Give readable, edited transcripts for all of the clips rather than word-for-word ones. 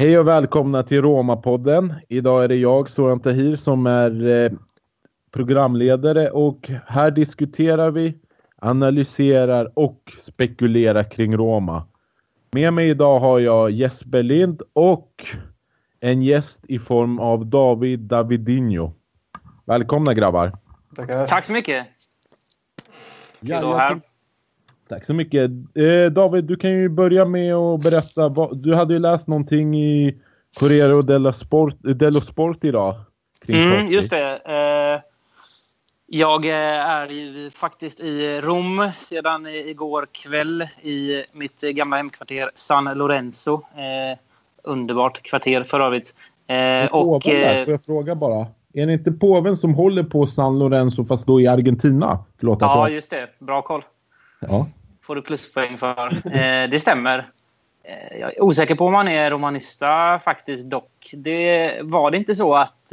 Hej och välkomna till Roma-podden. Idag är det jag, Soran Tahir, som är programledare, och här diskuterar vi, analyserar och spekulerar kring Roma. Med mig idag har jag Jesper Lind och en gäst i form av David Davidinho. Välkomna grabbar. Tackar. Tack så mycket. Ja, tack så mycket. David, du kan ju börja med att berätta. Du hade ju läst någonting i Corriere dello Sport idag. Kring Totti. Just det. Jag är ju faktiskt i Rom sedan igår kväll i mitt gamla hemkvarter San Lorenzo. Underbart kvarter för övrigt. Får jag fråga bara? Är det inte påven som håller på San Lorenzo fast då i Argentina? Förlåt, ja, just det. Bra koll. Ja. Får du pluspoäng för. Det stämmer. Jag är osäker på om man är romanista faktiskt dock. Det var det inte så att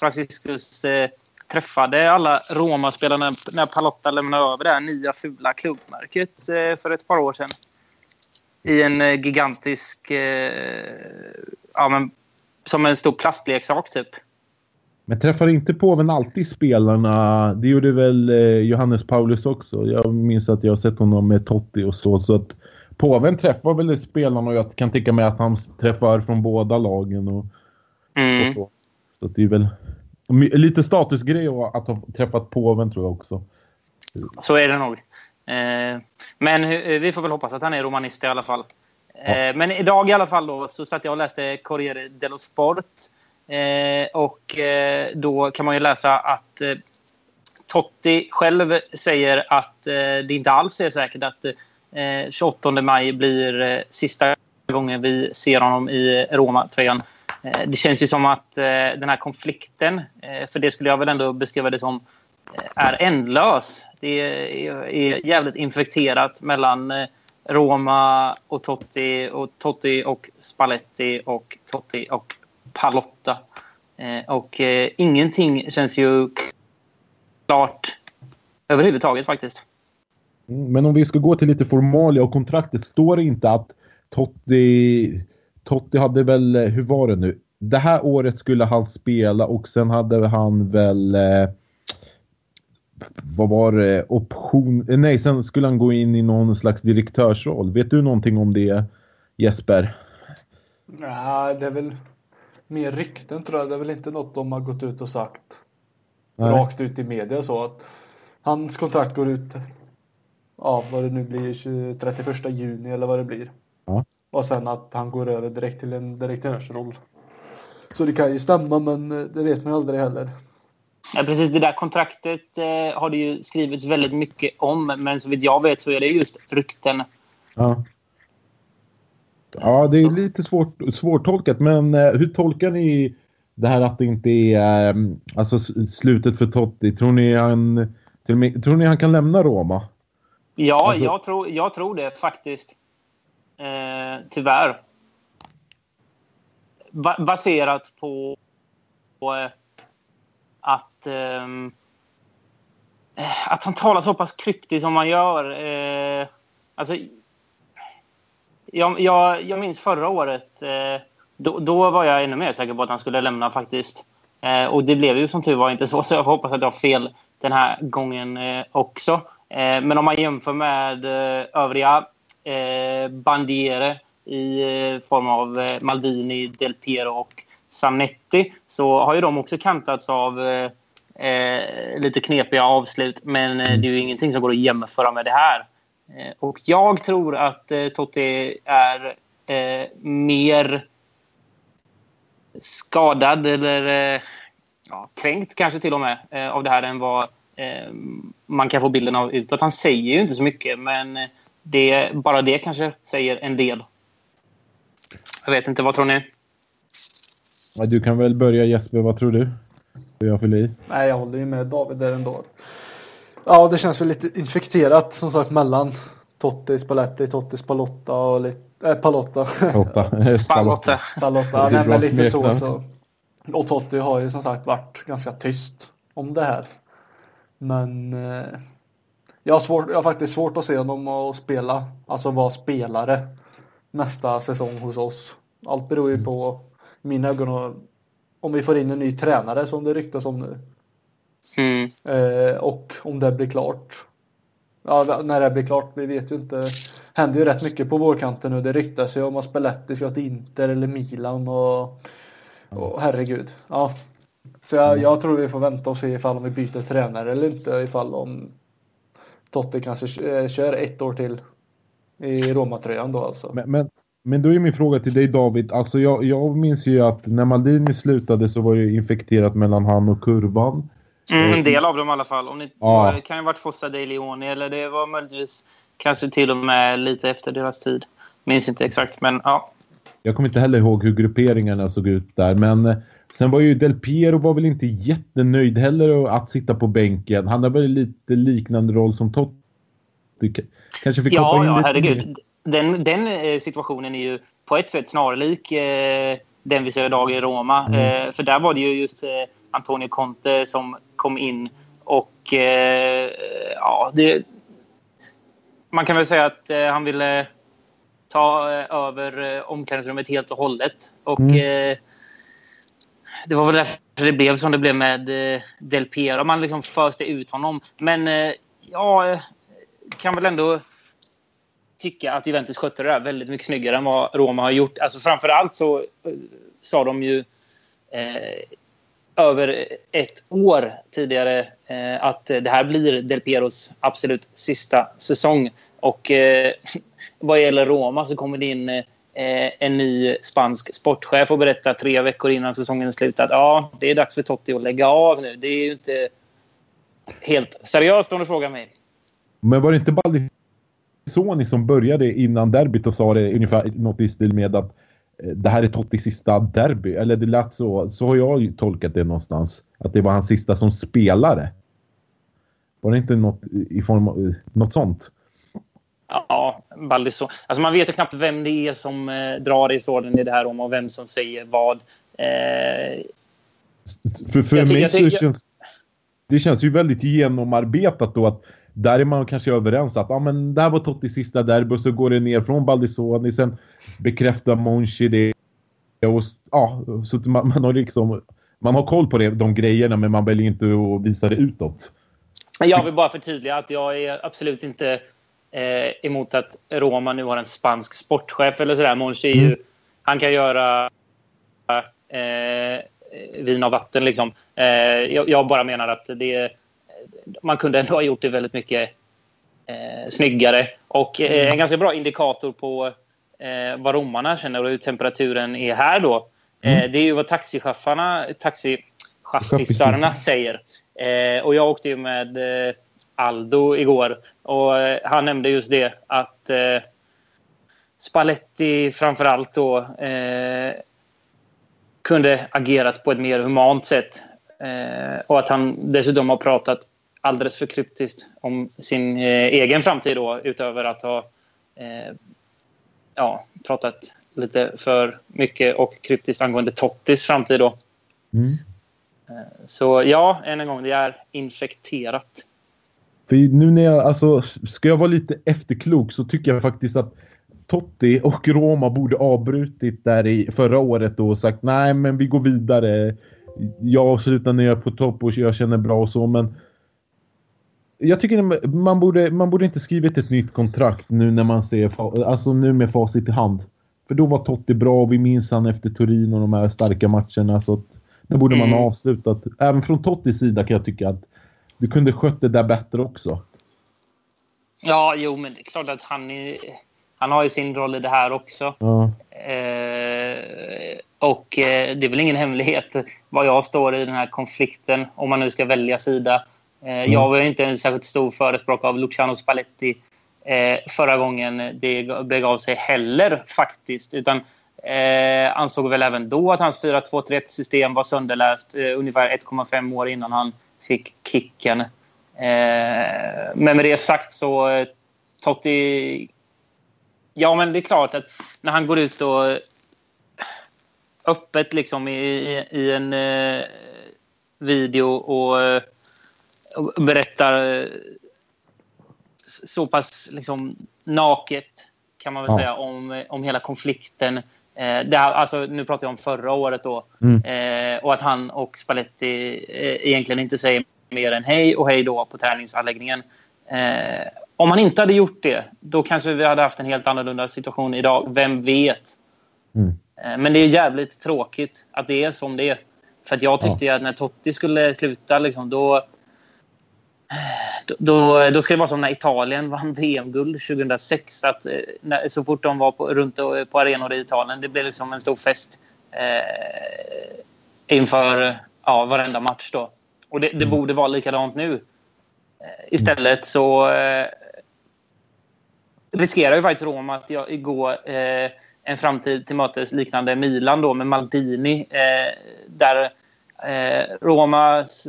Franciscus träffade alla Roma-spelarna när Pallotta lämnade över det här nya fula klubbmärket för ett par år sedan. I en gigantisk som en stor plastleksak typ. Men träffar inte påven alltid spelarna? Det gjorde väl Johannes Paulus också. Jag minns att jag har sett honom med Totti och så att påven träffar väl spelarna, och jag kan tänka mig att han träffar från båda lagen och så. Så det är väl lite statusgrej att ha träffat påven, tror jag också. Så är det nog. Men vi får väl hoppas att han är romanist i alla fall. Ja. Men idag i alla fall då, så satt jag och läste Corriere dello Sport. Då kan man ju läsa att Totti själv säger att det inte alls är säkert att 28 maj blir sista gången vi ser honom i Roma-tröjan. Det känns ju som att den här konflikten, för det skulle jag väl ändå beskriva det som, är ändlös. Det är jävligt infekterat mellan Roma och Totti, och Totti och Spalletti, och Totti och Pallotta. Och ingenting känns ju klart överhuvudtaget faktiskt. Men om vi ska gå till lite formalia och kontraktet, står det inte att Totti hade väl, hur var det nu? Det här året skulle han spela, och sen hade han väl sen skulle han gå in i någon slags direktörsroll. Vet du någonting om det, Jesper? Nej, det är väl mer rykten, tror jag. Det är väl inte något de har gått ut och sagt. Nej. Rakt ut i media så att hans kontrakt går ut, ja, vad det nu blir, 31 juni eller vad det blir. Ja. Och sen att han går över direkt till en direktörsroll. Så det kan ju stämma, men det vet man aldrig heller. Ja, precis, det där kontraktet har det ju skrivits väldigt mycket om, men såvitt jag vet så är det just rykten. Ja. Ja, det är lite svårtolkat, men hur tolkar ni det här att det inte är slutet för Totti? Tror ni han kan lämna Roma? Ja, alltså, jag tror det faktiskt. Tyvärr. Baserat på att han talar så pass kryptiskt som han gör. Jag minns förra året, då var jag ännu mer säker på att han skulle lämna faktiskt. Och det blev ju som tur var inte så jag hoppas att jag har fel den här gången också. Men om man jämför med övriga bandiere i form av Maldini, Del Piero och Zanetti, så har ju de också kantats av lite knepiga avslut. Men det är ju ingenting som går att jämföra med det här. Och jag tror att Totti är mer skadad eller kränkt kanske till och med av det här än vad man kan få bilden av utåt. Han säger ju inte så mycket, men bara det kanske säger en del. Jag vet inte, vad tror ni? Ja, du kan väl börja, Jesper, vad tror du? Nej, jag håller ju med David där ändå. Ja, det känns väl lite infekterat som sagt mellan Totti, Spalletti, Totti, Spallotta och Pallotta. Nej, men lite så. Och Totti har ju som sagt varit ganska tyst om det här. Men jag har faktiskt svårt att se honom att spela, alltså vara spelare nästa säsong hos oss. Allt beror ju på mina ögon om vi får in en ny tränare som det ryktas om nu. Mm. Och om det blir klart. Ja, när det blir klart, vi vet ju inte. Händer ju rätt mycket på vårkanten nu. Det ryktas ju om att Spalletti ska till Inter eller Milan och herregud. Ja. Så jag tror vi får vänta och se ifall om vi byter tränare eller inte. Ifall om Totti kanske kör ett år till i Roma-tröjan då alltså. Men då är min fråga till dig, David. Alltså jag minns ju att när Maldini slutade så var det ju infekterat mellan han och kurvan. En del av dem i alla fall. Om ni, det kan ju ha varit Fossa de Leoni eller det var möjligtvis kanske till och med lite efter deras tid. Minns inte exakt, men ja. Jag kommer inte heller ihåg hur grupperingarna såg ut där, men sen var ju Del Piero var väl inte jättenöjd heller att sitta på bänken. Han hade väl lite liknande roll som Totti. Kanske fick hoppa in lite. Ja, herregud. Den situationen är ju på ett sätt snarlik den vi ser idag i Roma. Mm. För där var det ju just Antonio Conte som kom in och man kan väl säga att han ville ta över omklädningsrummet helt och hållet och det var väl därför det blev som det blev med Del Piero. Man liksom förste ut honom, men jag kan väl ändå tycka att Juventus skötte det där väldigt mycket snyggare än vad Roma har gjort. Alltså framförallt så sa de ju över ett år tidigare att det här blir Del Pieros absolut sista säsong. Och vad gäller Roma så kommer det in en ny spansk sportchef och berättar 3 veckor innan säsongen slutat att det är dags för Totti att lägga av nu. Det är ju inte helt seriöst om du frågar mig. Men var det inte Baldissoni som började innan derbyt och sa det ungefär något i stil med att det här är Tottis sista derby, eller det lät så har jag ju tolkat det någonstans, att det var hans sista som spelare. Var det inte något i form av något sånt? Ja, Baldissoni. Alltså man vet ju knappt vem det är som drar i tråden i det här om och vem som säger vad. Det känns ju väldigt genomarbetat då att där är man kanske överens att men det här var Totti sista derby och så går det ner från Baldissoni, sen bekräftar Monchi det och så man har liksom man har koll på det, de grejerna, men man väljer inte att visa det utåt. Jag vill bara förtydliga att jag är absolut inte emot att Roma nu har en spansk sportchef eller sådär. Monchi är ju, han kan göra vin av vatten liksom. Jag bara menar att det man kunde ändå ha gjort det väldigt mycket snyggare. Och en ganska bra indikator på vad romarna känner och hur temperaturen är här då. Det är ju vad taxichaffisarna säger. Och jag åkte ju med Aldo igår. Och han nämnde just det att Spalletti framförallt då kunde agerat på ett mer humant sätt. Och att han dessutom har pratat alldeles för kryptiskt om sin egen framtid då, utöver att ha pratat lite för mycket och kryptiskt angående Tottis framtid då. Så än en gång, det är infekterat. För nu när jag, alltså, ska jag vara lite efterklok så tycker jag faktiskt att Totti och Roma borde avbrutit där i förra året då och sagt nej, men vi går vidare. Jag avslutar när jag är på topp och jag känner bra och så, men jag tycker man borde inte skrivit ett nytt kontrakt nu när man ser, alltså nu med facit i hand. För då var Totti bra och vi minns han efter Turin och de här starka matcherna, så att då borde man ha avslutat. Även från Tottis sida kan jag tycka att du kunde skött det där bättre också. Ja, jo, men det är klart att han har ju sin roll i det här också. Ja. Och det är väl ingen hemlighet vad jag står i den här konflikten om man nu ska välja sida. Jag var ju inte en särskilt stor förespråkare av Luciano Spalletti förra gången det begav sig heller faktiskt, utan ansåg väl även då att hans 4-2-3-1-system var sönderläst ungefär 1,5 år innan han fick kicken. Men med det sagt så Totti, ja men det är klart att när han går ut och öppet liksom i en video och berättar så pass liksom naket kan man väl säga om hela konflikten Det, alltså, nu pratar jag om förra året då. Och att han och Spalletti egentligen inte säger mer än hej och hej då på träningsanläggningen. Om man inte hade gjort det, då kanske vi hade haft en helt annorlunda situation idag. Vem vet? Men det är jävligt tråkigt att det är som det är. För att jag tyckte att när Totti skulle sluta liksom, då ska det vara som när Italien vann VM-guld 2006, att så fort de var runt på arenor i Italien, det blev liksom en stor fest inför varenda match då. Och det borde vara likadant nu. Istället så riskerar ju faktiskt Roma att gå en framtid till mötes liknande Milan då, med Maldini, där Romas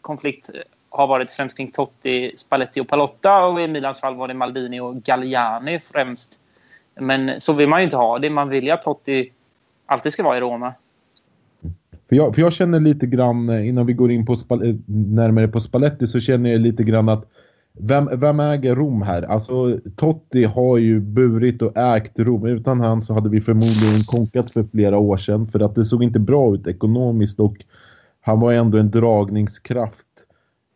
konflikt har varit främst kring Totti, Spalletti och Pallotta, och i Milans fall var det Maldini och Galliani främst. Men så vill man ju inte ha det. Man vill ju att Totti alltid ska vara i Roma. För jag känner lite grann, innan vi går in på närmare på Spalletti, så känner jag lite grann att vem äger Rom här? Alltså Totti har ju burit och ägt Rom. Utan han så hade vi förmodligen konkat för flera år sedan, för att det såg inte bra ut ekonomiskt, och han var ändå en dragningskraft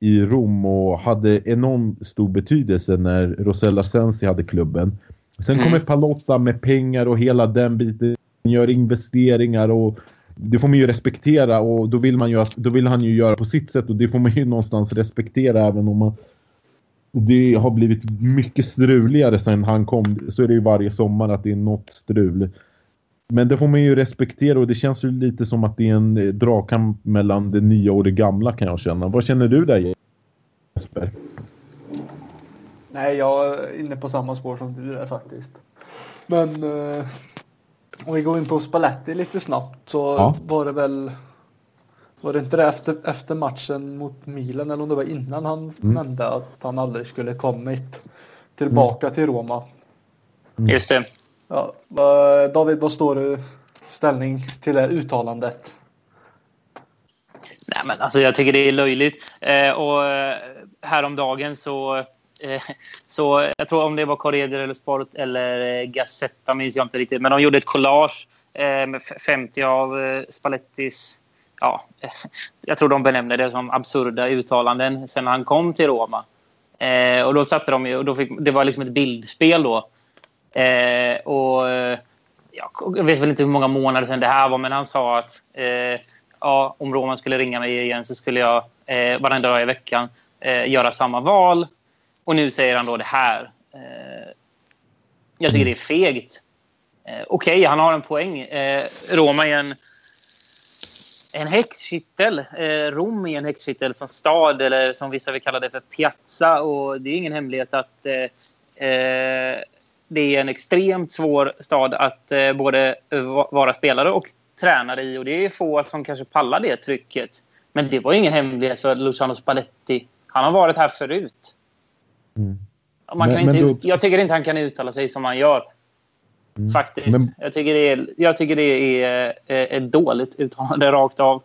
i Rom och hade enorm stor betydelse när Rossella Sensi hade klubben. Sen kommer Pallotta med pengar och hela den biten, gör investeringar, och det får man ju respektera, och då vill han ju göra på sitt sätt, och det får man ju någonstans respektera, även om man, det har blivit mycket struligare sen han kom, så är det ju varje sommar att det är något strul. Men det får man ju respektera, och det känns ju lite som att det är en dragkamp mellan det nya och det gamla, kan jag känna. Vad känner du där, Jesper? Nej, jag är inne på samma spår som du där faktiskt. Men om vi går in på Spalletti lite snabbt, så var det inte det efter matchen mot Milan, eller om det var innan, han nämnde att han aldrig skulle kommit tillbaka till Roma. Just det. Ja, David, vad står du ställning till det uttalandet? Nej, men alltså jag tycker det är löjligt. Och häromdagen så jag tror om det var Corriere dello Sport eller Gazzetta, minns jag inte riktigt, men de gjorde ett collage med 50 av Spallettis, jag tror de benämnde det som absurda uttalanden sen han kom till Roma. Och då satte de ju, och då det var liksom ett bildspel då. Och jag vet väl inte hur många månader sedan det här var, men han sa att om Roma skulle ringa mig igen så skulle jag varenda dag i veckan göra samma val, och nu säger han då det här. Jag tycker det är fegt. Okej, han har en poäng. Roma är en häxkittel. Rom är en häxkittel som stad, eller som vissa vill kalla det för piazza, och det är ingen hemlighet att det är en extremt svår stad att både vara spelare och tränare i. Och det är få som kanske pallar det trycket. Men det var ingen hemlighet för Luciano Spalletti. Han har varit här förut. Jag tycker inte han kan uttala sig som han gör. Faktiskt. Men jag tycker det är dåligt uttalande rakt av.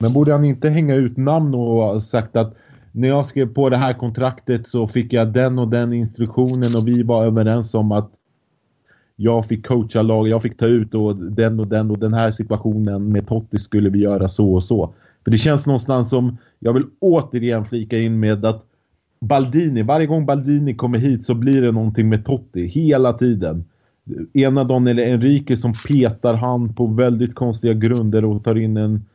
Men borde han inte hänga ut namn och sagt att när jag skrev på det här kontraktet så fick jag den och den instruktionen, och vi var överens om att jag fick coacha lag, jag fick ta ut och den här situationen med Totti skulle vi göra så och så. För det känns någonstans som, jag vill återigen flika in med att Baldini, varje gång Baldini kommer hit så blir det någonting med Totti hela tiden. Ena dagen eller Enrique som petar han på väldigt konstiga grunder och tar in en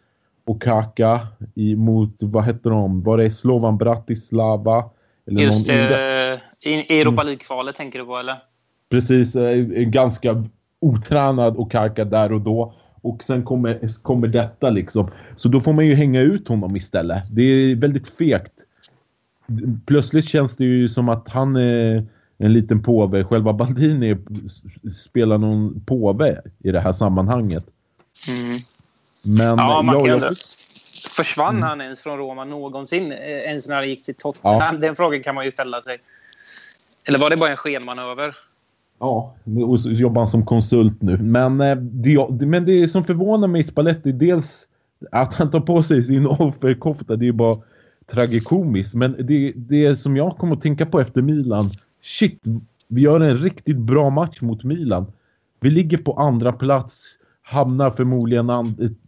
och Kaka mot, vad heter de? Var det Slovan Bratislava? Eller just det, Europa League-kvalet tänker du på, eller? Precis, ganska otränad och Kaka där och då. Och sen kommer detta liksom. Så då får man ju hänga ut honom istället. Det är väldigt fegt. Plötsligt känns det ju som att han är en liten påve. Själva Baldini spelar någon påve i det här sammanhanget. Men försvann han ens från Roma någonsin, ens när han gick till Tottenham? Den frågan kan man ju ställa sig. Eller var det bara en skenmanöver? Ja, och så jobbar han som konsult nu. Men det som förvånar mig i Spalletti, dels att han tar på sig sin offerkofta, det är ju bara tragikomiskt. Men det som jag kommer att tänka på efter Milan, shit, vi gör en riktigt bra match mot Milan. Vi ligger på andra plats, hamnar förmodligen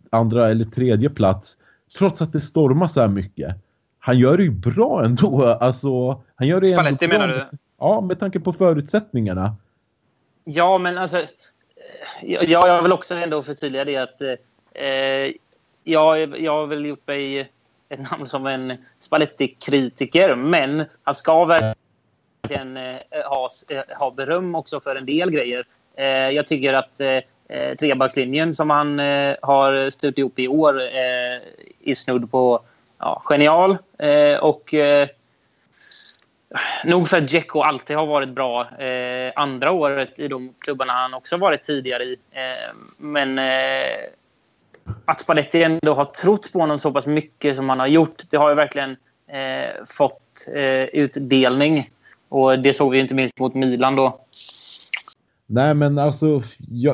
andra eller tredje plats, trots att det stormar så här mycket. Han gör det ju bra ändå. Alltså, han gör det Spalletti ändå, menar du? Ja, med tanke på förutsättningarna. Ja, men alltså... jag vill också ändå förtydliga det att jag har väl gjort mig ett namn som en Spalletti-kritiker, men han ska verkligen ha beröm också för en del grejer. Jag tycker att trebackslinjen som han har styrt ihop i år är snudd på genial. Och nog för att Džeko alltid har varit bra andra året i de klubbarna han också varit tidigare i. Men att Spalletti ändå har trott på honom så pass mycket som han har gjort, det har ju verkligen fått utdelning. Och det såg vi inte minst mot Milan då. Nej, men alltså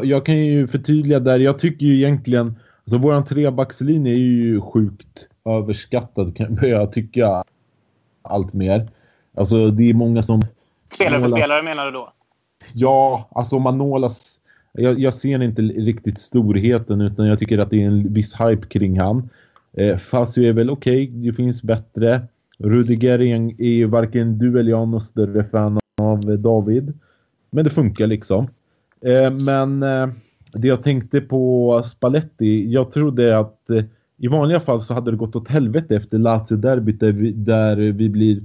jag kan ju förtydliga där. Jag tycker ju egentligen, alltså våran trebackslinje är ju sjukt överskattad, kan jag tycka, allt mer. Alltså det är många som... Spelare för spelare menar du då? Ja, alltså Manolas... Jag ser inte riktigt storheten, utan jag tycker att det är en viss hype kring han. Fasio är väl okej, det finns bättre. Rudiger är ju varken du eller jag någon större fan av David. Men det funkar liksom. Men det jag tänkte på Spalletti, jag trodde att i vanliga fall så hade det gått åt helvete efter Lazio-derbyt där vi blir...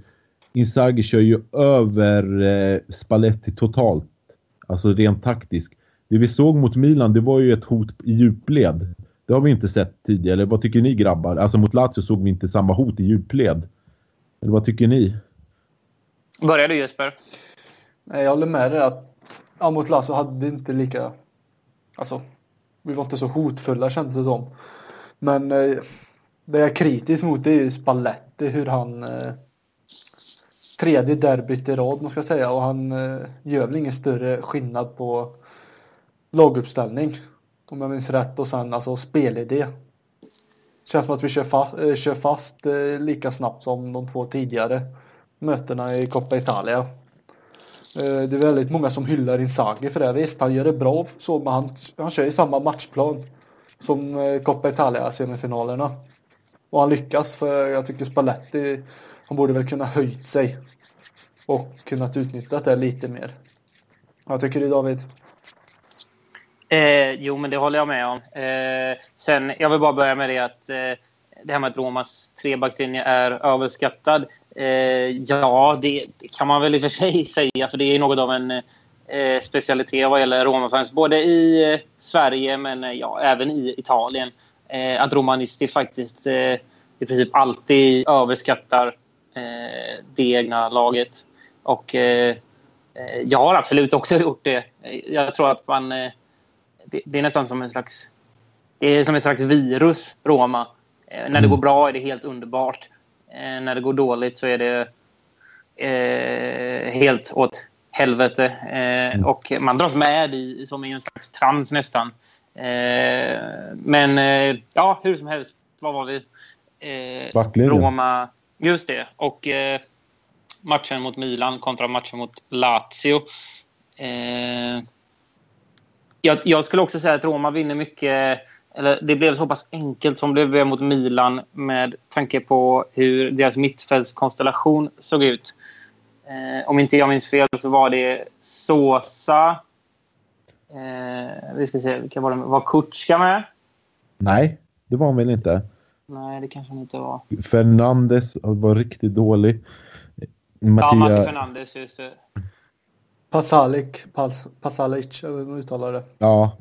Inzaghi kör ju över Spalletti totalt. Alltså rent taktiskt. Det vi såg mot Milan, det var ju ett hot i djupled. Det har vi inte sett tidigare. Vad tycker ni, grabbar? Alltså mot Lazio såg vi inte samma hot i djupled. Eller vad tycker ni? Börjar du, Jesper? Nej, jag håller med dig att mot Lazio hade inte lika... Alltså, vi var inte så hotfulla, kändes det som. Men det jag är kritisk mot är ju Spalletti, hur han... tredje derbyt i rad, man ska säga. Och han gör väl ingen större skillnad på laguppställning, om jag minns rätt. Och sen alltså spelidé. Känns som att vi kör fast lika snabbt som de två tidigare mötena i Coppa Italia. Det är väldigt många som hyllar Inzaghi för det. Visst, han gör det bra så, men han kör i samma matchplan som Coppa Italia semifinalerna. Och han lyckas, för jag tycker Spalletti... Han borde väl kunna höjt sig och kunnat utnyttja det lite mer. Vad tycker du, David? Jo, men det håller jag med om. Sen, jag vill bara börja med det att det här med att Romas trebackslinje är överskattad. Det kan man väl i och för sig säga, för det är något av en specialitet vad gäller Roma-fans. Både i Sverige, men även i Italien. Att romanister faktiskt i princip alltid överskattar det egna laget. Och jag har absolut också gjort det. Jag tror att man det är nästan som en slags, det är som en slags virus, Roma. När det går bra är det helt underbart. När det går dåligt så är det helt åt helvete. Och man dras med i som i en slags trans nästan. Men hur som helst, vad var vi? Roma. Just det, och matchen mot Milan kontra matchen mot Lazio. Jag skulle också säga att Roma vinner mycket, eller det blev så pass enkelt som det blev mot Milan med tanke på hur deras mittfältskonstellation såg ut. Om inte jag minns fel så var det Sosa. Vi ska se, vilka var det? Var Kutschka med? Nej, det var han väl inte. Nej, det kanske inte var. Fernandes var riktigt dålig. Matti Fernandes, just det. Pasalic, jag vill uttala det. Ja,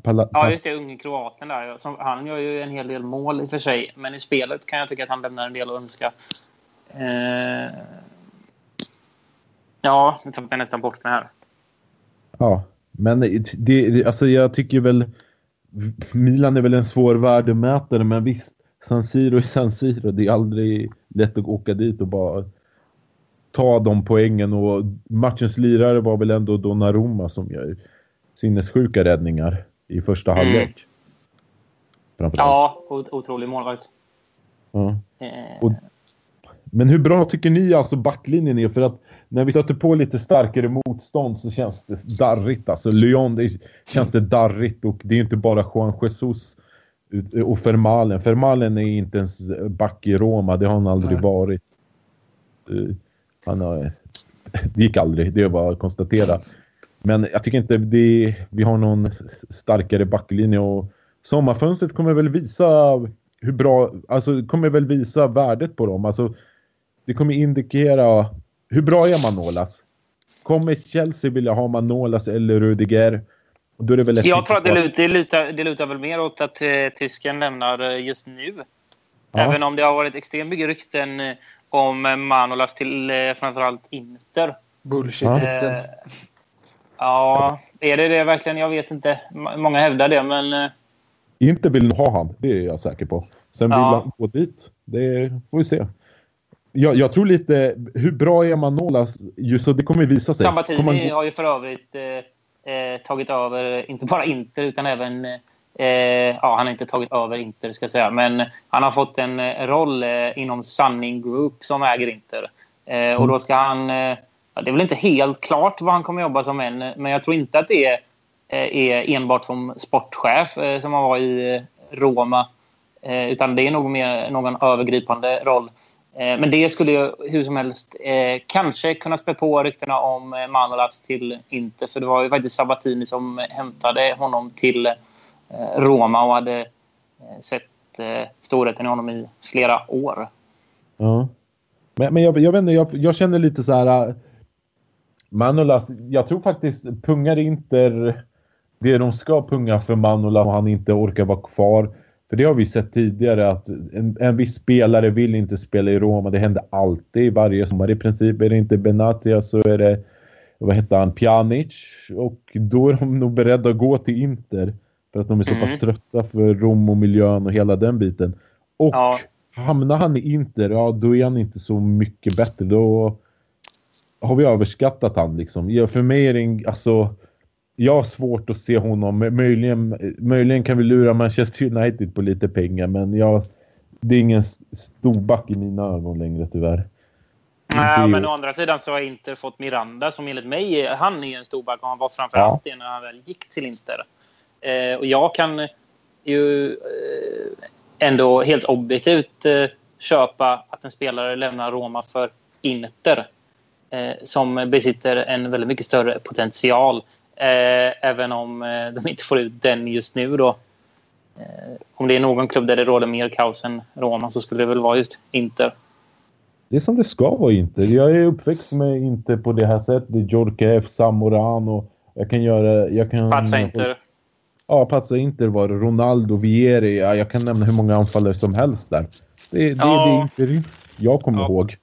just det, unge kroaten där. Han gör ju en hel del mål i och för sig. Men i spelet kan jag tycka att han lämnar en del att önska. Nu tar jag nästan bort mig här. Ja, men det, alltså jag tycker väl... Milan är väl en svår värdemätare, men visst. San Siro, det är aldrig lätt att åka dit och bara ta de poängen, och matchens lirare var väl ändå Donnarumma som gör sinnessjuka räddningar i första halvlek. Ja, otrolig målvakt. Ja. Men hur bra tycker ni alltså backlinjen är? För att när vi stöter på lite starkare motstånd så känns det darrigt. Alltså Lyon, det känns det darrigt. Och det är inte bara Juan Jesus och Vermaelen. Vermaelen är inte ens back i Roma. Det har han aldrig varit. Han har, det gick aldrig, det är bara att konstatera. Men jag tycker inte det, vi har någon starkare backlinje. Och sommarfönstret kommer väl visa hur bra, alltså kommer väl visa värdet på dem. Alltså det kommer indikera hur bra är Manolas. Kommer Chelsea vilja ha Manolas eller Rüdiger? Då är det väl jag tror att det lutar väl mer åt att tysken lämnar just nu. Ja. Även om det har varit extremt mycket rykten om Manolas till framförallt Inter. Bullshit-rykten. Ja, är det verkligen? Jag vet inte. Många hävdar det, men... Inte vill ha han, det är jag säker på. Sen vill han gå dit. Det får vi se. Jag tror lite... Hur bra är Manolas? Just så det kommer visa sig. Sabatini har ju för övrigt tagit över, inte bara Inter, utan även... han har inte tagit över Inter, ska jag säga. Men han har fått en roll inom Sunning Group som äger Inter. Och då ska han... det är väl inte helt klart vad han kommer jobba som än, men jag tror inte att det är enbart som sportchef som han var i Roma, utan det är nog mer någon övergripande roll. Men det skulle ju hur som helst kanske kunna spä på ryktena om Manolas till Inter, för det var ju faktiskt Sabatini som hämtade honom till Roma och hade sett storheten i honom i flera år. Ja. Men jag vet inte, jag känner lite så här... Manolas, jag tror faktiskt pungar Inter det de ska punga för Manolas och han inte orkar vara kvar. För det har vi sett tidigare att en viss spelare vill inte spela i Roma. Det händer alltid varje sommar. I princip är det inte Benatia så är det, vad heter han, Pjanic. Och då är de nog beredda att gå till Inter. För att de är så pass trötta för Rom och miljön och hela den biten. Och hamnar han i Inter, då är han inte så mycket bättre. Då... har vi överskattat han liksom. För mig är det jag har svårt att se honom. Möjligen kan vi lura Manchester United på lite pengar, men det är ingen storback i mina ögon längre tyvärr. Nej, men å andra sidan så har Inter fått Miranda som enligt mig, han är en storback och han var framförallt det när han väl gick till Inter. Och jag kan ju ändå helt objektivt köpa att en spelare lämnar Roma för Inter, som besitter en väldigt mycket större potential, även om de inte får ut den just nu då. Om det är någon klubb där det råder mer kaos än Roma så skulle det väl vara just Inter. Det är som det ska vara Inter. Jag är uppväxt med Inter på det här sättet. Det är Djorkaeff, Zamorano. Patsa Inter. Ja, Patsa Inter var det. Ronaldo, Vieri. Ja, jag kan nämna hur många anfallare som helst där. Det är det Inter jag kommer ihåg.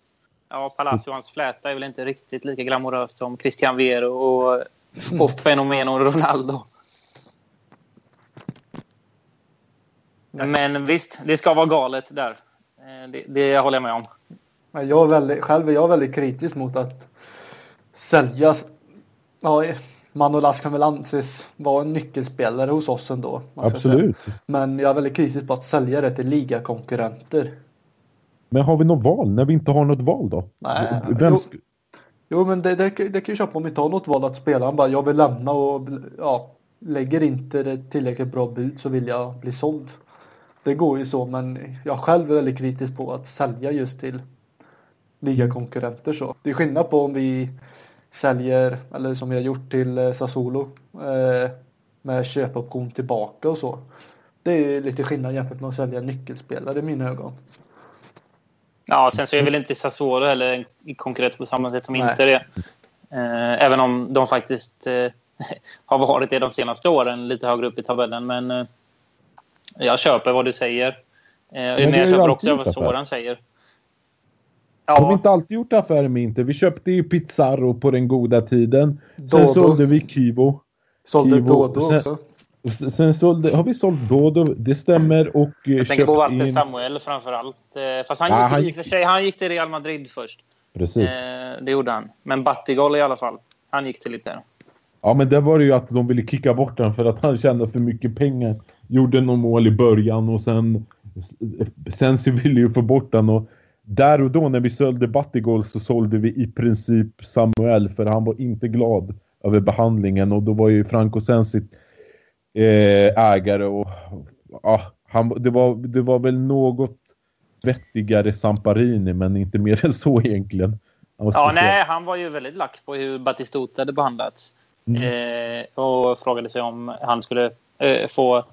Ja, Palazzo och hans fläta är väl inte riktigt lika glamoröst som Christian Viero och fenomeno Ronaldo. Men visst, det ska vara galet där. Det håller jag med om. Själv är jag väldigt kritisk mot att sälja. Ja, Manolas kan väl anses vara en nyckelspelare hos oss ändå. Absolut. Men jag är väldigt kritisk på att sälja det till ligakonkurrenter. Men har vi något val? När vi inte har något val då? Nej. Jo, men det kan ju köpa om vi inte har något val att spela. Han bara, jag vill lämna och lägger inte det tillräckligt bra bud så vill jag bli såld. Det går ju så, men jag själv är väldigt kritisk på att sälja just till ligakonkurrenter så. Det är skillnad på om vi säljer, eller som vi har gjort till Sassuolo, med köpoption tillbaka och så. Det är lite skillnad jämfört med att sälja nyckelspelare i mina ögon. Ja, sen så är väl inte Sassuolo eller i konkurrens på samma sätt som Inter är. Även om de faktiskt har varit det de senaste åren lite högre upp i tabellen. Men jag köper vad du säger. Men jag köper också vad Soran säger. Ja. De har inte alltid gjort affärer med Inter. Vi köpte ju Pizarro på den goda tiden. Sen sålde vi Kivo. Sålde Dodo också. Sen har vi sålt Dodo, det stämmer. Och jag tänker på Walter Samuel framförallt. Fast han gick till Real Madrid först. Precis. Det gjorde han. Men Batigol i alla fall, han gick till lite. Ja, men det var det ju att de ville kicka bort den för att han tjänade för mycket pengar. Gjorde någon mål i början och sen ville ju få bort den. Och Där och då när vi sålde Batigol så sålde vi i princip Samuel, för han var inte glad över behandlingen. Och då var ju Franco Sensi ägare och det var väl något vettigare Samparini, men inte mer än så egentligen. Han var ju väldigt lack på hur Batistuta hade behandlats. Och frågade sig om han skulle få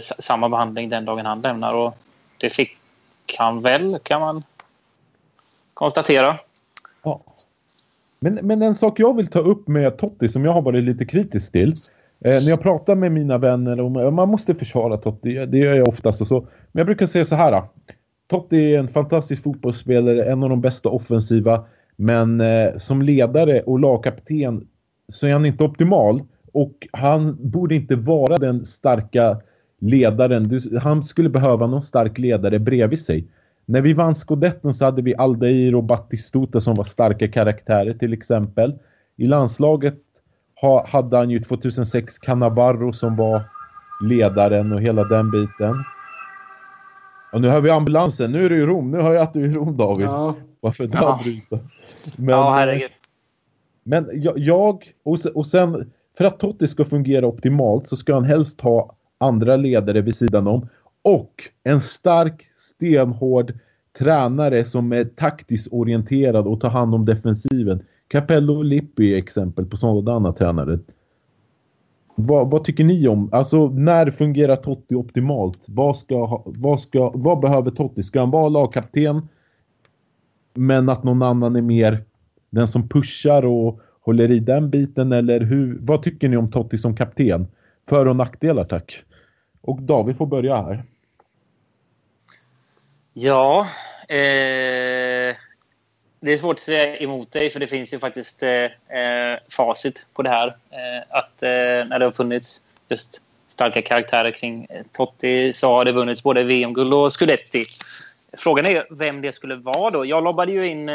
samma behandling den dagen han lämnar, och det fick han väl, kan man konstatera. Ja. Men en sak jag vill ta upp med Totti som jag har varit lite kritisk till, när jag pratar med mina vänner om man måste försvara Totti, det gör jag oftast och så, men jag brukar säga så här: Totti är en fantastisk fotbollsspelare, en av de bästa offensiva, men som ledare och lagkapten så är han inte optimal, och han borde inte vara den starka ledaren. Han skulle behöva någon stark ledare bredvid sig. När vi vann Scudetton så hade vi Aldair och Batistuta som var starka karaktärer till exempel. I landslaget hade han ju 2006 Cannavaro som var ledaren och hela den biten. Och nu har vi ambulansen, nu är du i Rom, nu har jag att du är i Rom, David. Ja. Varför då bryta? Ja, herregud. Men jag och sen för att Totti ska fungera optimalt så ska han helst ha andra ledare vid sidan om och en stark, stenhård tränare som är taktiskt orienterad och tar hand om defensiven. Capello och Lippi är exempel på sådana tränare. Vad tycker ni om? Alltså, när fungerar Totti optimalt? Vad behöver Totti? Ska han vara lagkapten, men att någon annan är mer den som pushar och håller i den biten, eller hur? Vad tycker ni om Totti som kapten? För- och nackdelar, tack. Och David får börja här. Ja, det är svårt att säga emot dig, för det finns ju faktiskt facit på det här. När det har funnits just starka karaktärer kring Totti så har det vunnits både VM-guld och Scudetti. Frågan är vem det skulle vara då. Jag lobbade ju in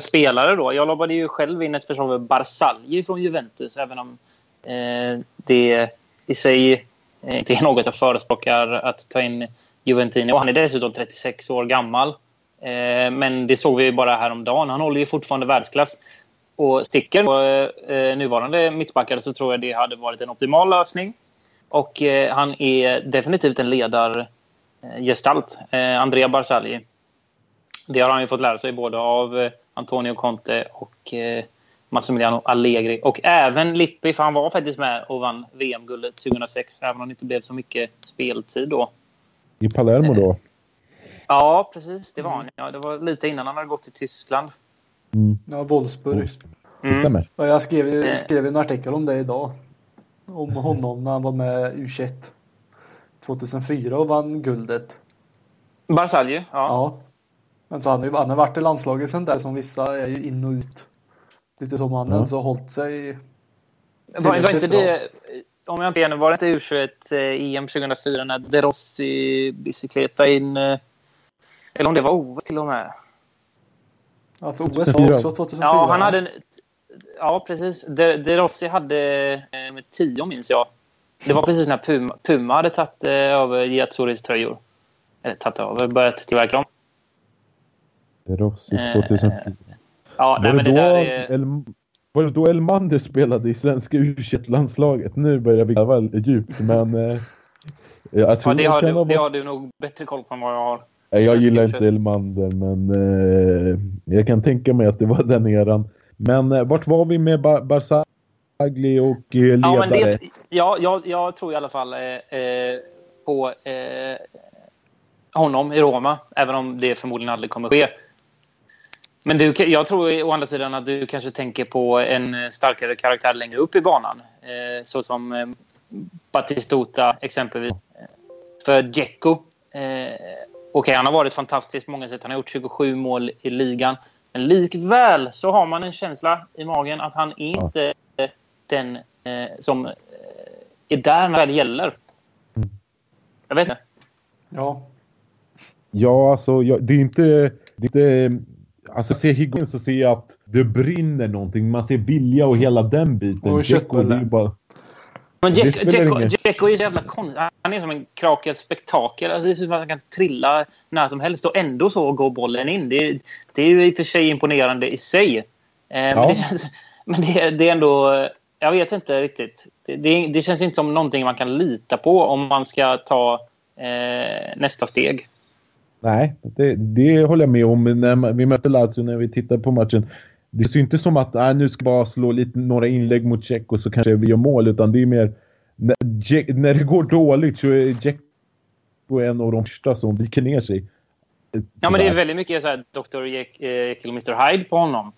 spelare då. Jag lobbade ju själv in ett förslag med Barzagli från Juventus, även om det i sig inte är något jag förespråkar att ta in Juventini. Och han är dessutom 36 år gammal. Men det såg vi ju bara häromdagen. Han håller ju fortfarande världsklass. Och sticker på nuvarande mittbackare så tror jag det hade varit en optimal lösning. Och han är definitivt en ledargestalt, Andrea Barzagli. Det har han ju fått lära sig både av Antonio Conte och Massimiliano Allegri. Och även Lippi, för han var faktiskt med och vann VM-guldet 2006. Även om det inte blev så mycket speltid då. I Palermo då? Ja, precis. Det var han. Ja, det var lite innan han hade gått till Tyskland. Mm. Ja, Wolfsburg. Det stämmer. Ja, jag skrev en artikel om det idag. Om honom när han var med U21 2004 och vann guldet. Barzagli, ja. Men så han har varit i landslaget sen där, som vissa är ju in och ut. Lite som han ens har hållit sig. Var inte det, om jag inte menar, var det inte U21 EM 2004 när De Rossi bicykleta in, eller om det var OS till och med? Ja, för OS också 2004. Ja, han hade precis. De Rossi hade med 10, minns jag. Det var precis när Puma hade tagit över Giazzuris tröjor. Eller tagit över, börjat tillverka dem. De Rossi 2004. Var det då Elmander spelade i svenska U21-landslaget? Nu börjar vi gräva djupt, men jag tror det har du nog bättre koll på än vad jag har. Jag gillar inte Elmander, men jag kan tänka mig att det var den eran. Men vart var vi med Barzagli och ledare? Ja, men jag tror i alla fall på honom i Roma, även om det förmodligen aldrig kommer ske. Men jag tror å andra sidan att du kanske tänker på en starkare karaktär längre upp i banan. Så som Batistuta exempelvis. För Džeko. Okej, han har varit fantastisk många sätt. Han har gjort 27 mål i ligan. Men likväl så har man en känsla i magen att han inte är den som är där när det gäller. Jag vet inte. Ja. Ja, alltså det är inte... Alltså ser Higgins så ser jag att det brinner någonting. Man ser vilja och hela den biten. Och Džeko, det är bara... Men Džeko är ju jävla konstigt. Han är som en krakad spektakel. Alltså, det är som att han kan trilla när som helst och ändå så går bollen in. Det är ju i och för sig imponerande i sig. Men det är ändå... Jag vet inte riktigt. Det känns inte som någonting man kan lita på om man ska ta nästa steg. Nej, det håller jag med om. När vi möter Lazio, när vi tittar på matchen, det är ju inte som att nu ska bara slå lite, några inlägg mot Džeko och så kanske vi gör mål, utan det är mer när det går dåligt så är Džeko en av de första som viker ner sig. Ja, men det är väldigt mycket så här Dr. Jekyll och Mr. Hyde på honom.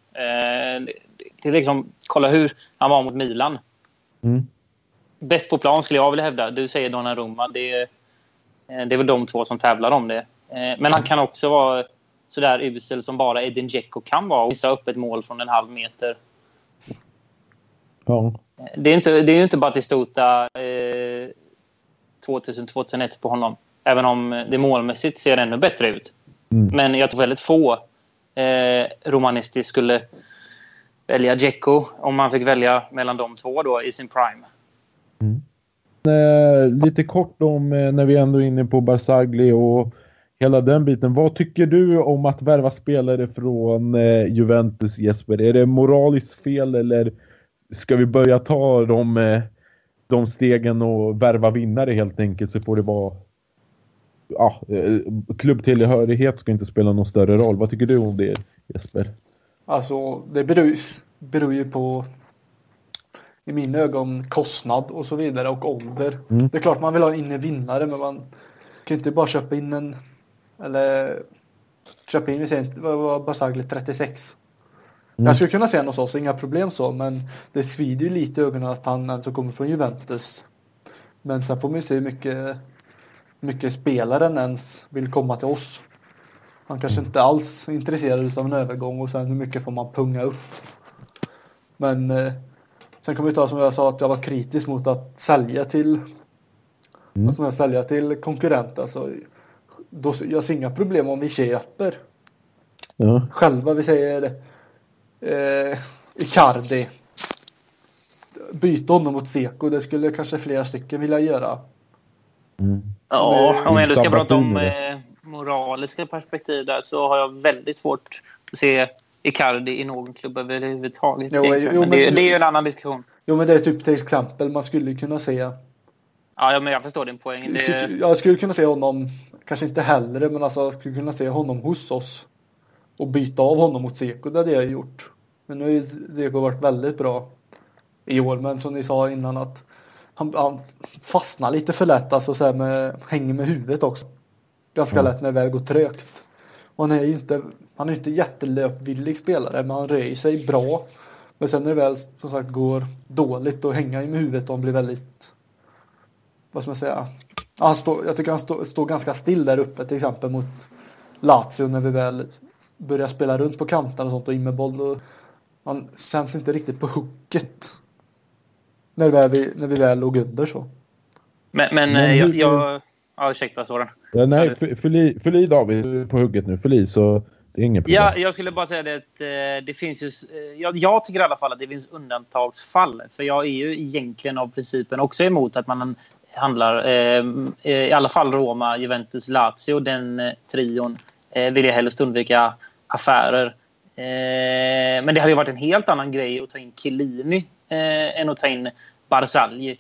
Det är liksom, kolla hur han var mot Milan. Mm. Bäst på plan skulle jag vilja hävda. Du säger Donnarumma. Det är väl de två som tävlar om det. Men han kan också vara så där usel som bara Edin Džeko kan vara och visa upp ett mål från en halv meter. Ja. Det är ju inte Batistuta 2000-2001 på honom. Även om det målmässigt ser ännu bättre ut. Mm. Men jag tror väldigt få romanistiskt skulle välja Džeko om man fick välja mellan de två då i sin prime. Mm. Lite kort om när vi ändå är inne på Barzagli och hela den biten. Vad tycker du om att värva spelare från Juventus, Jesper? Är det moraliskt fel eller ska vi börja ta de stegen och värva vinnare helt enkelt, så får det vara... Ja, klubbtillhörighet ska inte spela någon större roll. Vad tycker du om det, Jesper? Alltså, det beror ju på, i mina ögon, kostnad och så vidare och ålder. Mm. Det är klart man vill ha in en vinnare, men man kan inte bara köpa in en, eller köpa in, vi säger Barzagli 36. Mm. Jag skulle kunna säga något så inga problem så, men det svider ju lite i ögonen att han alltså kommer från Juventus. Men sen får man ju se hur mycket spelaren ens vill komma till oss. Han kanske inte alls är intresserad av en övergång, och sen hur mycket får man punga upp. Men sen kommer vi ta, som jag sa, att jag var kritisk mot att sälja till konkurrenter. Alltså, då jag ser inga problem om vi köper. Ja. Själva, vi säger Icardi. Byta honom mot Džeko. Det skulle kanske flera stycken vilja göra. Mm. Ja, om jag ska prata om moraliska perspektiv där, så har jag väldigt svårt att se Icardi i någon klubb överhuvudtaget. Det är ju en annan diskussion. Jo, men det är typ till exempel man skulle kunna säga... Ja, men jag förstår din poäng. Jag skulle kunna se honom, kanske inte hellre, men alltså, jag skulle kunna se honom hos oss och byta av honom mot Džeko. Det hade jag gjort. Men nu har ju Džeko varit väldigt bra i år, men som ni sa innan att han fastnar lite för lätt, alltså så här hänger med huvudet också. Ganska lätt när väg går trögt. Och han är inte jättelöpvillig spelare, men han rör sig bra. Men sen när det väl som sagt går dåligt, då hänger han med huvudet och blir väldigt, vad ska man säga? Jag tycker han står ganska still där uppe, till exempel mot Lazio när vi väl börjar spela runt på kanten och sånt och in med boll. Och man känns inte riktigt på hooket. När vi väl låg under så. Men ursäkta Soran. Ja, nej, fyll i David på hugget nu. Fyll i, så det är inget problem. Ja, jag skulle bara säga det att det finns ju... Jag tycker i alla fall att det finns undantagsfall. För jag är ju egentligen av principen också emot att man handlar... I alla fall Roma, Juventus, Lazio, den trion vill jag helst undvika affärer. Men det hade ju varit en helt annan grej att ta in Chiellini än att ta in Barzagli.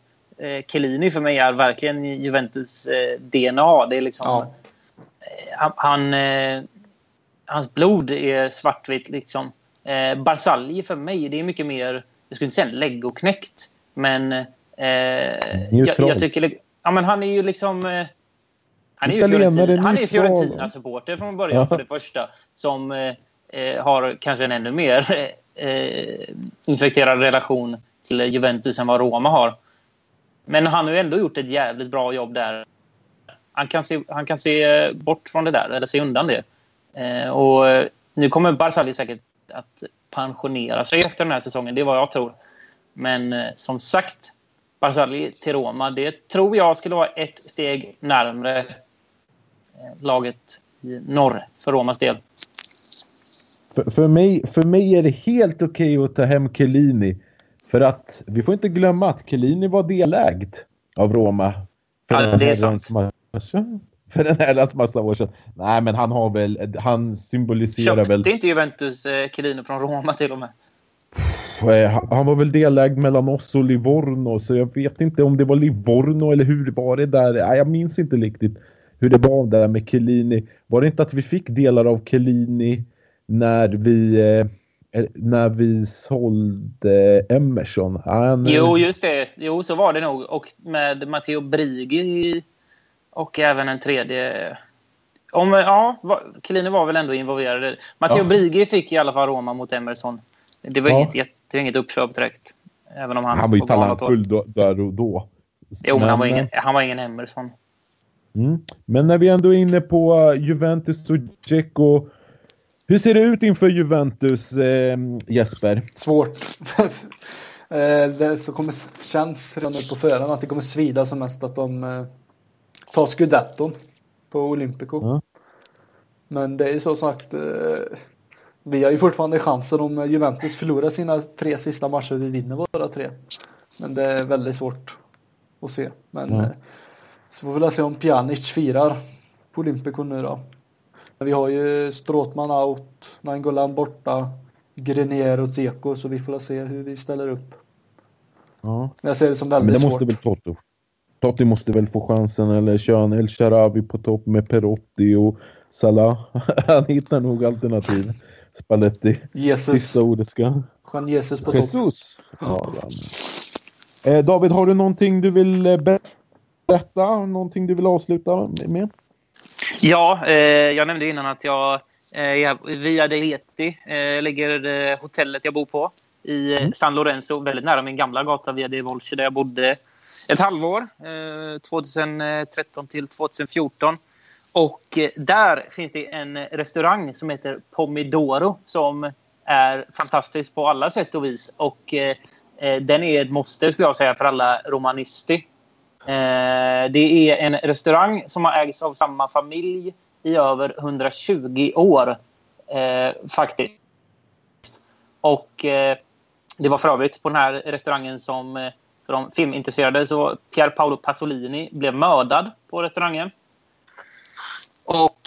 Chiellini för mig är verkligen Juventus DNA. Det är liksom hans blod är svartvitt liksom. Barzagli för mig, det är mycket mer, jag skulle inte säga legoknäckt, men jag tycker, ja, men han är ju liksom han är Fiorentina supporter från början, för det första, som har kanske en ännu mer infekterad relation till Juventus än vad Roma har. Men han har ju ändå gjort ett jävligt bra jobb där. Han kan se bort från det där, eller se undan det. Och nu kommer Barzagli säkert att pensionera sig efter den här säsongen, det är vad jag tror. Men som sagt, Barzagli till Roma, det tror jag skulle vara ett steg närmare laget i norr för Romas del. För mig är det helt okej att ta hem Chiellini. För att vi får inte glömma att Chiellini var delägd av Roma för, ja, det är sant, för den här massa år sedan. Nej, men han har väl, han symboliserar väl. Köpte inte Juventus Chiellini från Roma till och med? Han var väl delägd mellan oss och Livorno, så jag vet inte om det var Livorno eller hur det var det där. Nej, jag minns inte riktigt hur det var där med Chiellini. Var det inte att vi fick delar av Chiellini när vi sålde Emerson? Jo, just det. Jo, så var det nog. Och med Matteo Brigi och även en tredje. Chiellini var väl ändå involverad. Matteo Brigi fick i alla fall Roma mot Emerson. Det var inget uppköp direkt. Även om han var ju talangfull där och då. Jo, men han var ingen Emerson. Mm. Men när vi ändå är inne på Juventus och Džeko, hur ser det ut inför Juventus, Jesper? Svårt. Det så kommer känns redan på förhand att det kommer svida som mest att de tar scudetton på Olympico. Mm. Men det är så sagt, vi har ju fortfarande chansen om Juventus förlorar sina 3 sista matcher och vi vinner våra 3. Men det är väldigt svårt att se. Men så får vi se om Pjanic firar på Olympico nu då. Vi har ju Stråtman out, Nangolan borta, Grenier och Džeko, så vi får se hur vi ställer upp. Ja. Men jag ser det som väldigt svårt. Men det måste väl Totti måste väl få chansen, eller köra en El Sharabi på topp med Perotti och Salah. Han hittar nog alternativ. Spalletti. Sista ordet ska. Juan Jesus på Jesus. Topp. Ja. David, har du någonting du vill berätta? Någonting du vill avsluta med? Ja, jag nämnde innan att jag via Dieti lägger hotellet jag bor på i San Lorenzo, väldigt nära min gamla gata via De Volce där jag bodde ett halvår, 2013 till 2014. Och där finns det en restaurang som heter Pomidoro som är fantastisk på alla sätt och vis. Och den är ett måste, skulle jag säga, för alla romanisti. Det är en restaurang som har ägts av samma familj i över 120 år faktiskt. Och det var för övrigt på den här restaurangen som för de filmintresserade så Pier Paolo Pasolini blev mördad på restaurangen. Och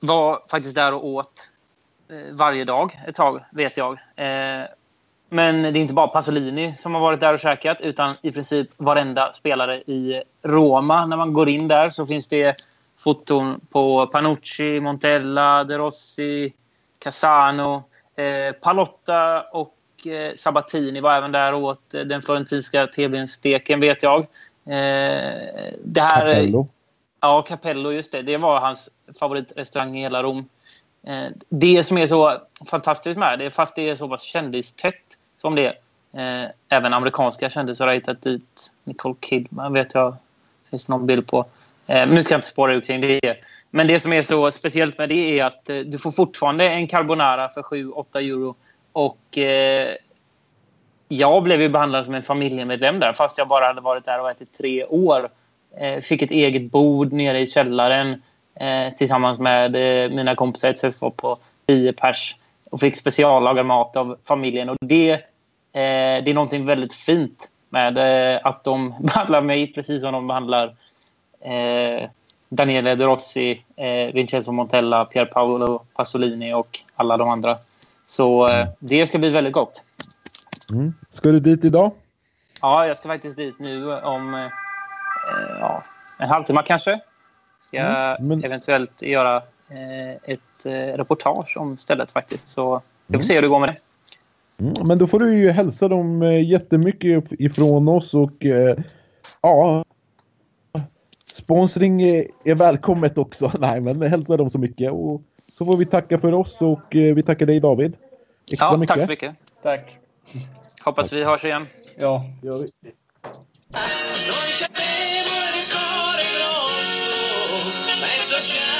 var faktiskt där och åt varje dag ett tag, vet jag. Men det är inte bara Pasolini som har varit där och käkat, utan i princip varenda spelare i Roma. När man går in där så finns det foton på Panucci, Montella, De Rossi, Cassano, Pallotta och Sabatini var även där åt den florentinska tebinsteken, vet jag. Det här, Capello. Ja, Capello, just det. Det var hans favoritrestaurang i hela Rom. Det som är så fantastiskt med det, fast det är så pass kändistätt som det är. Även amerikanska kändisar har hittat dit. Nicole Kidman vet jag. Finns någon bild på. Men nu ska jag inte spåra ut kring det. Men det som är så speciellt med det är att du får fortfarande en carbonara för 7-8 euro. Och jag blev ju behandlad som en familjemedlem där. Fast jag bara hade varit där och ätit 3 år. Fick ett eget bord nere i källaren. Tillsammans med mina kompisar ett sällskap på 10 pers och fick speciallagad mat av familjen, och det är någonting väldigt fint med att de behandlar mig precis som de behandlar Daniele De Rossi, Vincenzo Montella, Pier Paolo Pasolini och alla de andra, så det ska bli väldigt gott. Ska du dit idag? Ja, jag ska faktiskt dit nu om en halvtimme kanske. Ska eventuellt göra ett reportage om stället faktiskt. Så jag får se hur det går med det. Men då får du ju hälsa dem jättemycket ifrån oss. Och sponsring är välkommet också. Nej, men hälsa dem så mycket. Och så får vi tacka för oss, och vi tackar dig, David. Tack så mycket. Tack. Hoppas vi hörs igen. Ja, gör vi. Ciao.